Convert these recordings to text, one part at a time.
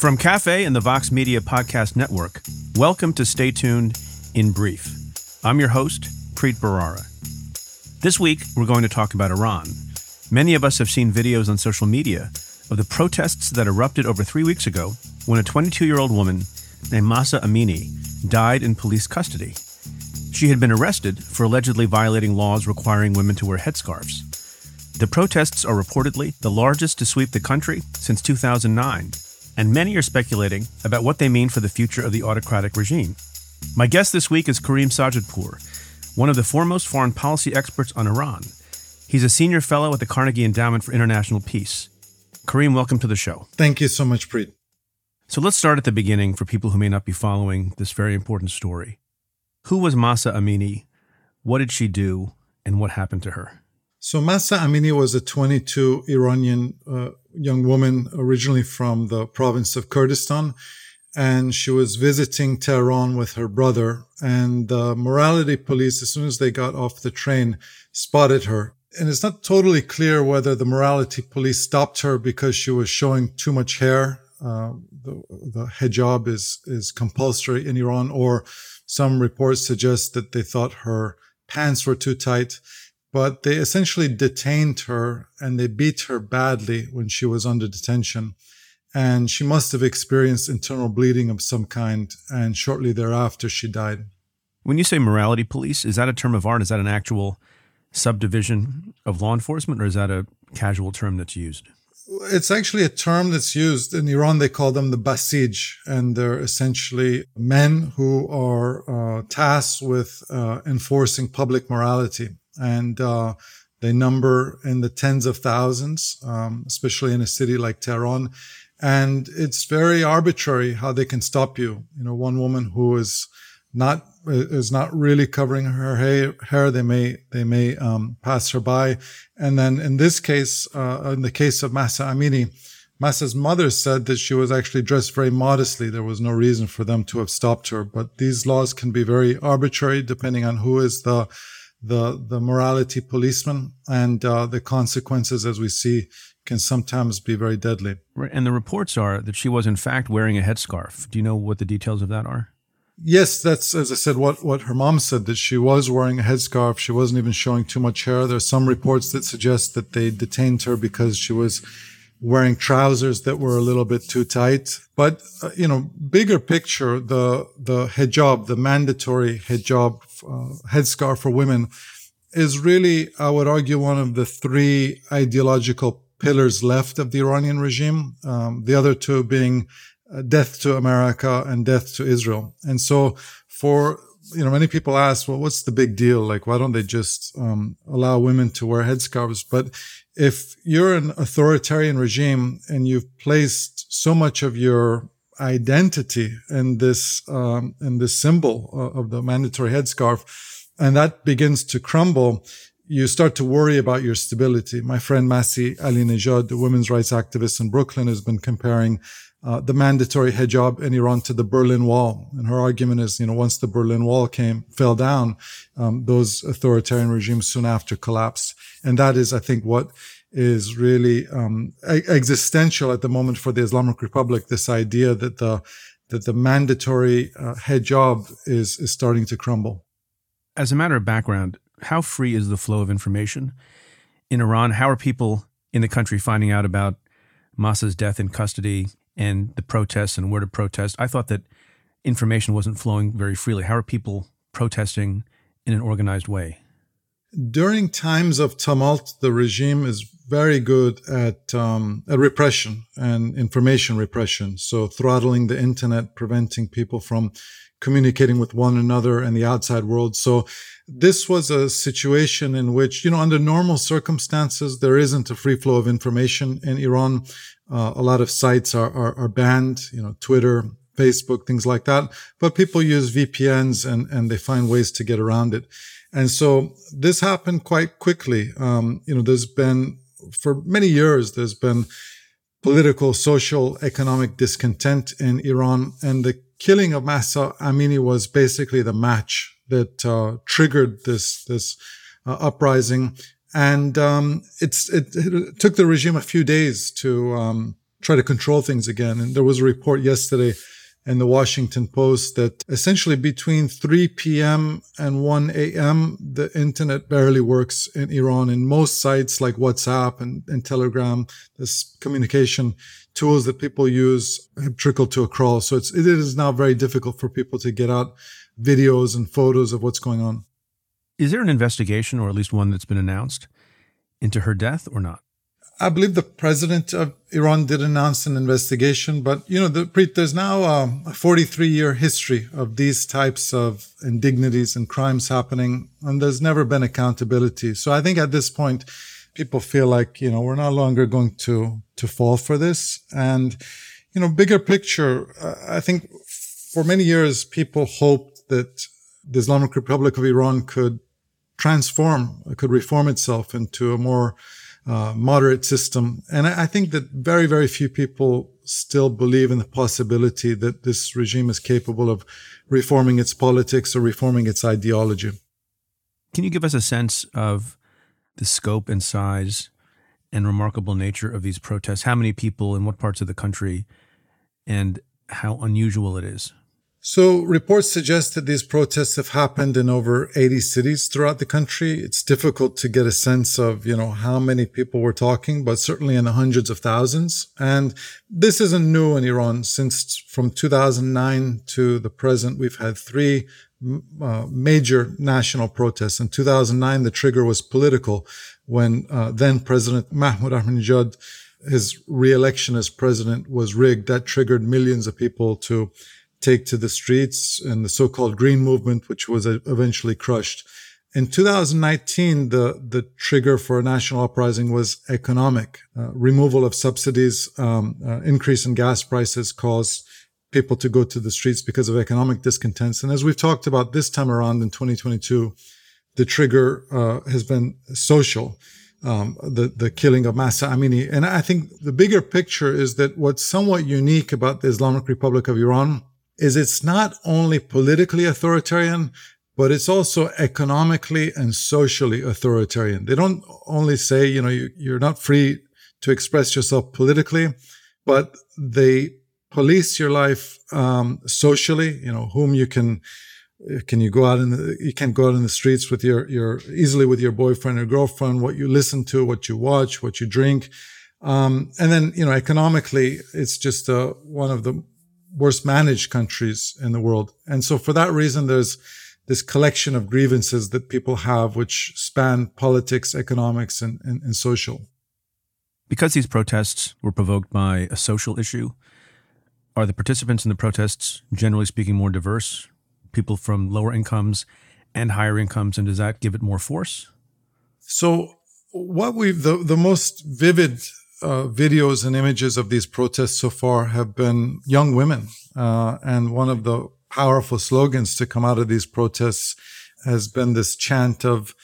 From CAFE and the Vox Media Podcast Network, welcome to Stay Tuned in Brief. I'm your host, Preet Bharara. This week, we're going to talk about Iran. Many of us have seen videos on social media of the protests that erupted over 3 weeks ago when a 22-year-old woman named Mahsa Amini died in police custody. She had been arrested for allegedly violating laws requiring women to wear headscarves. The protests are reportedly the largest to sweep the country since 2009, and many are speculating about what they mean for the future of the autocratic regime. My guest this week is Karim Sadjadpour, one of the foremost foreign policy experts on Iran. He's a senior fellow at the Carnegie Endowment for International Peace. Karim, welcome to the show. Thank you so much, Preet. So let's start at the beginning for people who may not be following this very important story. Who was Mahsa Amini? What did she do? And what happened to her? So Mahsa Amini was a 22 Iranian young woman originally from the province of Kurdistan. And she was visiting Tehran with her brother. And the morality police, as soon as they got off the train, spotted her. And it's not totally clear whether the morality police stopped her because she was showing too much hair. The hijab is compulsory in Iran, or some reports suggest that they thought her pants were too tight, but they essentially detained her and they beat her badly when she was under detention. And she must have experienced internal bleeding of some kind. And shortly thereafter, she died. When you say morality police, is that a term of art? Is that an actual subdivision of law enforcement, or is that a casual term that's used? It's actually a term that's used. In Iran, they call them the Basij, and they're essentially men who are tasked with enforcing public morality. And they number in the tens of thousands, especially in a city like Tehran. And it's very arbitrary how they can stop you. You know, one woman who is not really covering her hair. They may pass her by. And then in this case, in the case of Mahsa Amini, Mahsa's mother said that she was actually dressed very modestly. There was no reason for them to have stopped her. But these laws can be very arbitrary depending on who is the morality policeman, and the consequences, as we see, can sometimes be very deadly. Right. And the reports are that she was in fact wearing a headscarf. Do you know what the details of that are? Yes, that's, as I said, what her mom said, that she was wearing a headscarf. She wasn't even showing too much hair. There are some reports that suggest that they detained her because she was wearing trousers that were a little bit too tight. But, you know, bigger picture, the hijab, the mandatory hijab, headscarf for women, is really, I would argue, one of the three ideological pillars left of the Iranian regime, the other two being death to America and death to Israel. And so for, you know, many people ask, well, what's the big deal? Like, why don't they just allow women to wear headscarves? But if you're an authoritarian regime and you've placed so much of your identity in this symbol of the mandatory headscarf, and that begins to crumble, you start to worry about your stability. My friend Masih Alinejad, the women's rights activist in Brooklyn, has been comparing the mandatory hijab in Iran to the Berlin Wall. And her argument is, you know, once the Berlin Wall fell down, those authoritarian regimes soon after collapsed. And that is, I think, what is really existential at the moment for the Islamic Republic, this idea that the mandatory hijab is starting to crumble. As a matter of background, how free is the flow of information in Iran? How are people in the country finding out about Mahsa's death in custody and the protests and where to protest? I thought that information wasn't flowing very freely. How are people protesting in an organized way? During times of tumult, the regime is very good at repression and information repression. So throttling the internet, preventing people from communicating with one another and the outside world. So this was a situation in which, you know, under normal circumstances, there isn't a free flow of information in Iran. A lot of sites are banned, you know, Twitter, Facebook, things like that. But people use VPNs and they find ways to get around it. And so this happened quite quickly. You know, there's been, for many years, there's been political, social, economic discontent in Iran, and the killing of Mahsa Amini was basically the match that triggered this uprising, and it took the regime a few days try to control things again. And there was a report yesterday in the Washington Post that essentially between 3 p.m. and 1 a.m., the internet barely works in Iran. And most sites like WhatsApp and Telegram, this communication tools that people use, have trickled to a crawl. So it is now very difficult for people to get out videos and photos of what's going on. Is there an investigation, or at least one that's been announced, into her death or not? I believe the president of Iran did announce an investigation, but, you know, there's now a 43-year history of these types of indignities and crimes happening, and there's never been accountability. So I think at this point, people feel like, you know, we're no longer going to fall for this. And, you know, bigger picture, I think for many years, people hoped that the Islamic Republic of Iran could reform itself into a more moderate system. And I think that very, very few people still believe in the possibility that this regime is capable of reforming its politics or reforming its ideology. Can you give us a sense of the scope and size and remarkable nature of these protests? How many people, in what parts of the country, and how unusual it is? So reports suggest that these protests have happened in over 80 cities throughout the country. It's difficult to get a sense of, you know, how many people we're talking, but certainly in the hundreds of thousands. And this isn't new in Iran. Since from 2009 to the present, we've had three major national protests. In 2009, the trigger was political when then President Mahmoud Ahmadinejad, his re-election as president, was rigged. That triggered millions of people to take to the streets, and the so-called green movement, which was eventually crushed. In 2019, the trigger for a national uprising was economic. Removal of subsidies, increase in gas prices caused people to go to the streets because of economic discontents. And as we've talked about this time around in 2022, the trigger has been social. The killing of Mahsa Amini. And I think the bigger picture is that what's somewhat unique about the Islamic Republic of Iran is it's not only politically authoritarian, but it's also economically and socially authoritarian. They don't only say, you know, you're not free to express yourself politically, but they police your life socially, you know, whom you you can't go out in the streets with your boyfriend or girlfriend, what you listen to, what you watch, what you drink. And then, you know, economically, it's just one of the worst managed countries in the world. And so for that reason, there's this collection of grievances that people have, which span politics, economics, and social. Because these protests were provoked by a social issue, are the participants in the protests, generally speaking, more diverse? People from lower incomes and higher incomes, and does that give it more force? So what the most vivid videos and images of these protests so far have been young women. And one of the powerful slogans to come out of these protests has been this chant of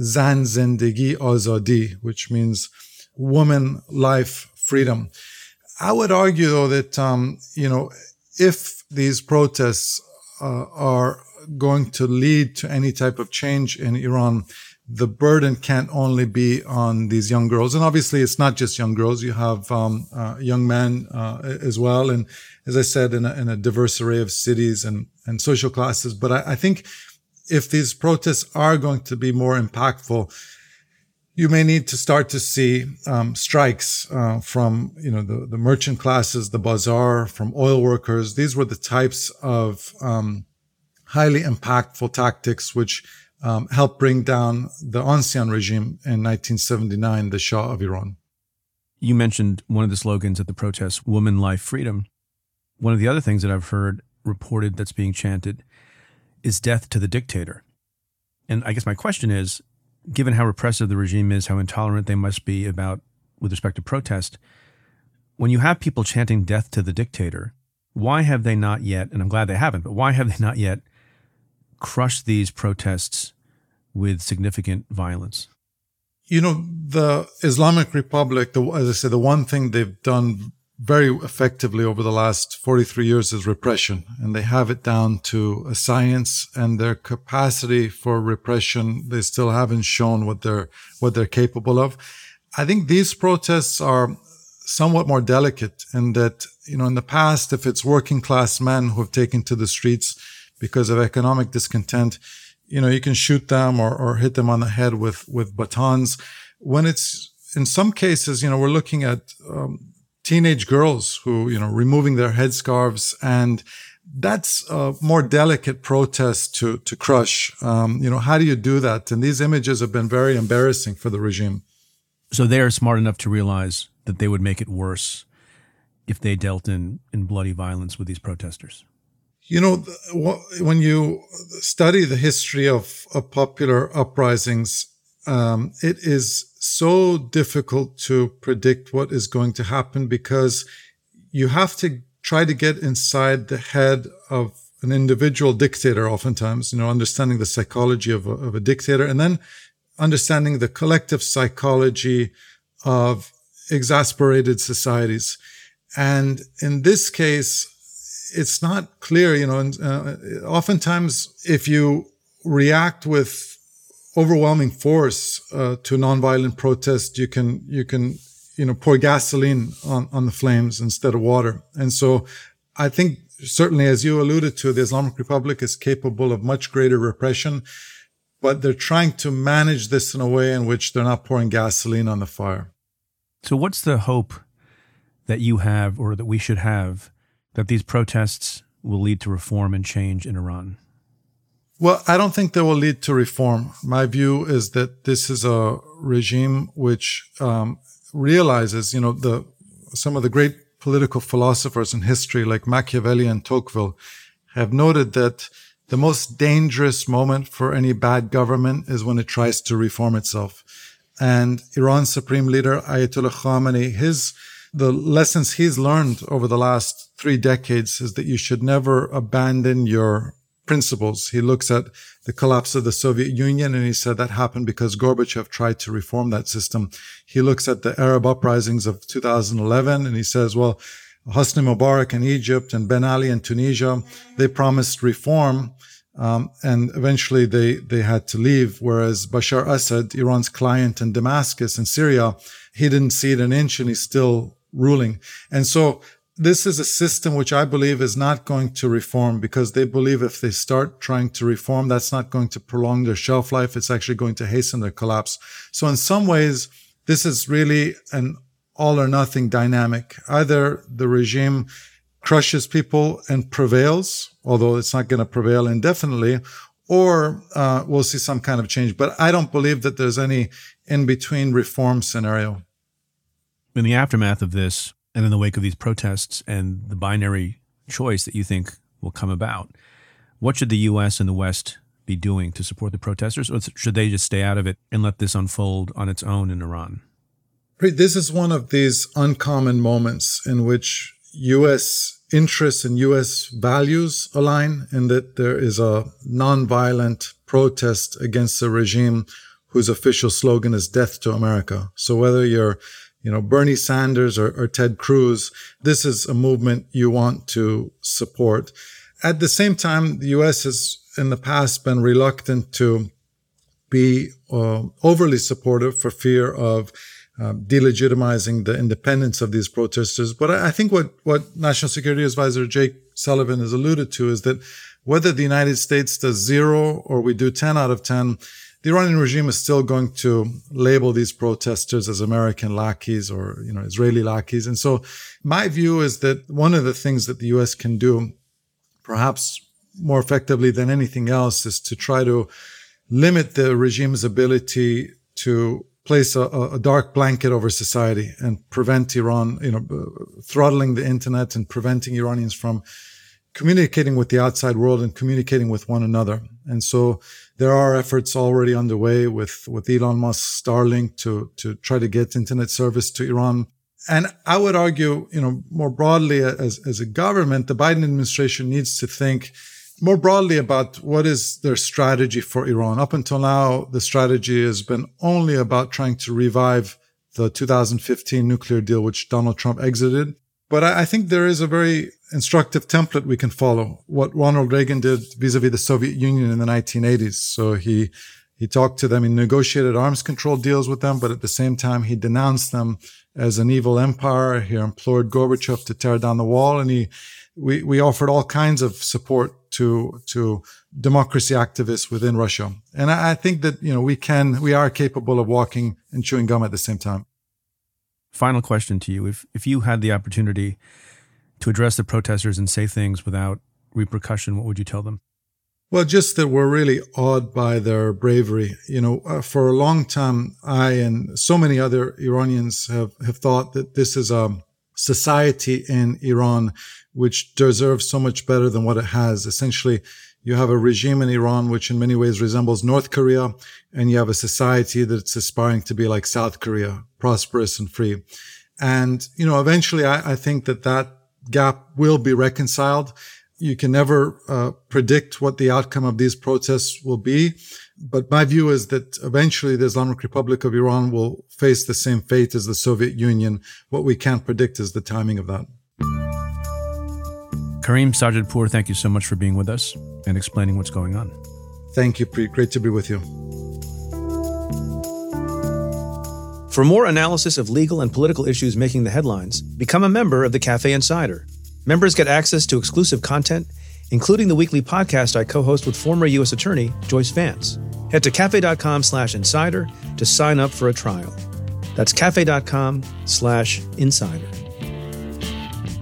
Zan Zendegi Azadi, which means woman, life, freedom. I would argue, though, that, you know, if these protests are going to lead to any type of change in Iran, the burden can't only be on these young girls. And obviously, it's not just young girls. You have young men as well. And as I said, in a diverse array of cities and social classes. But I think if these protests are going to be more impactful, you may need to start to see strikes from, you know, the merchant classes, the bazaar, from oil workers. These were the types of highly impactful tactics which helped bring down the Ancian regime in 1979, the Shah of Iran. You mentioned one of the slogans at the protests, woman, life, freedom. One of the other things that I've heard reported that's being chanted is death to the dictator. And I guess my question is, given how repressive the regime is, how intolerant they must be with respect to protest, when you have people chanting death to the dictator, why have they not yet, and I'm glad they haven't, but why have they not yet crushed these protests with significant violence? You know, the Islamic Republic, as I said, the one thing they've done very effectively over the last 43 years is repression, and they have it down to a science, and their capacity for repression, they still haven't shown what they're capable of. I think these protests are somewhat more delicate in that, in the past, if it's working class men who have taken to the streets because of economic discontent, you can shoot them or hit them on the head with batons. When it's, in some cases, we're looking at teenage girls who, removing their headscarves, and that's a more delicate protest to crush. How do you do that? And these images have been very embarrassing for the regime. So they are smart enough to realize that they would make it worse if they dealt in bloody violence with these protesters. When you study the history of popular uprisings, it is so difficult to predict what is going to happen, because you have to try to get inside the head of an individual dictator oftentimes, understanding the psychology of a dictator, and then understanding the collective psychology of exasperated societies. And in this case, it's not clear, oftentimes if you react with overwhelming force to nonviolent protest, you can pour gasoline on the flames instead of water. And so I think certainly, as you alluded to, the Islamic Republic is capable of much greater repression, but they're trying to manage this in a way in which they're not pouring gasoline on the fire. So what's the hope that you have, or that we should have, that these protests will lead to reform and change in Iran? Well, I don't think they will lead to reform. My view is that this is a regime which realizes, some of the great political philosophers in history, like Machiavelli and Tocqueville, have noted that the most dangerous moment for any bad government is when it tries to reform itself. And Iran's supreme leader, Ayatollah Khamenei, the lessons he's learned over the last 3 decades is that you should never abandon your principles. He looks at the collapse of the Soviet Union, and he said that happened because Gorbachev tried to reform that system. He looks at the Arab uprisings of 2011, and he says, well, Hosni Mubarak in Egypt and Ben Ali in Tunisia, they promised reform, and eventually they had to leave, whereas Bashar Assad, Iran's client in Damascus in Syria, he didn't cede an inch, and he's still ruling. And so this is a system which I believe is not going to reform, because they believe if they start trying to reform, that's not going to prolong their shelf life. It's actually going to hasten their collapse. So in some ways, this is really an all or nothing dynamic. Either the regime crushes people and prevails, although it's not going to prevail indefinitely, or we'll see some kind of change. But I don't believe that there's any in-between reform scenario. In the aftermath of this, and in the wake of these protests and the binary choice that you think will come about, what should the U.S. and the West be doing to support the protesters? Or should they just stay out of it and let this unfold on its own in Iran? This is one of these uncommon moments in which U.S. interests and U.S. values align, in that there is a nonviolent protest against a regime whose official slogan is death to America. So whether you're Bernie Sanders or Ted Cruz, this is a movement you want to support. At the same time, the U.S. has in the past been reluctant to be overly supportive for fear of delegitimizing the independence of these protesters. But I think what National Security Advisor Jake Sullivan has alluded to is that whether the United States does 0 or we do 10 out of 10, the Iranian regime is still going to label these protesters as American lackeys or, Israeli lackeys. And so my view is that one of the things that the U.S. can do, perhaps more effectively than anything else, is to try to limit the regime's ability to place a dark blanket over society and prevent Iran, throttling the internet and preventing Iranians from communicating with the outside world and communicating with one another. And so there are efforts already underway with Elon Musk's Starlink to try to get internet service to Iran. And I would argue, more broadly as a government, the Biden administration needs to think more broadly about what is their strategy for Iran. Up until now, the strategy has been only about trying to revive the 2015 nuclear deal, which Donald Trump exited. But I think there is a very instructive template we can follow, what Ronald Reagan did vis-a-vis the Soviet Union in the 1980s. So he He talked to them, he negotiated arms control deals with them, but at the same time, he denounced them as an evil empire. He implored Gorbachev to tear down the wall, and we offered all kinds of support to democracy activists within Russia. And I think that, you know, we are capable of walking and chewing gum at the same time. Final question to you. If you had the opportunity to address the protesters and say things without repercussion, what would you tell them? Well, just that we're really awed by their bravery. You know, for a long time, I and so many other Iranians have thought that this is a society in Iran which deserves so much better than what it has. Essentially, you have a regime in Iran which in many ways resembles North Korea, and you have a society that's aspiring to be like South Korea, prosperous and free. And, you know, eventually I think that gap will be reconciled. You can never predict what the outcome of these protests will be. But my view is that eventually the Islamic Republic of Iran will face the same fate as the Soviet Union. What we can't predict is the timing of that. Karim Sadjadpour, thank you so much for being with us and explaining what's going on. Thank you, Preet. Great to be with you. For more analysis of legal and political issues making the headlines, become a member of the Cafe Insider. Members get access to exclusive content, including the weekly podcast I co-host with former U.S. Attorney Joyce Vance. Head to cafe.com/insider to sign up for a trial. That's cafe.com/insider.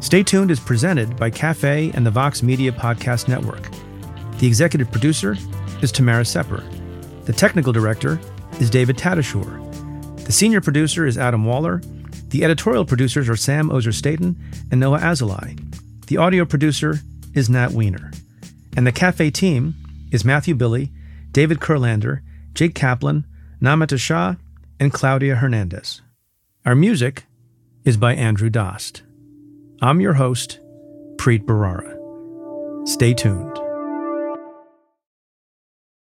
Stay Tuned is presented by CAFE and the Vox Media Podcast Network. The executive producer is Tamara Sepper. The technical director is David Tadashur. The senior producer is Adam Waller. The editorial producers are Sam Ozer-Staten and Noah Azulay. The audio producer is Nat Wiener. And the CAFE team is Matthew Billy, David Kurlander, Jake Kaplan, Namata Shah, and Claudia Hernandez. Our music is by Andrew Dost. I'm your host, Preet Bharara. Stay tuned.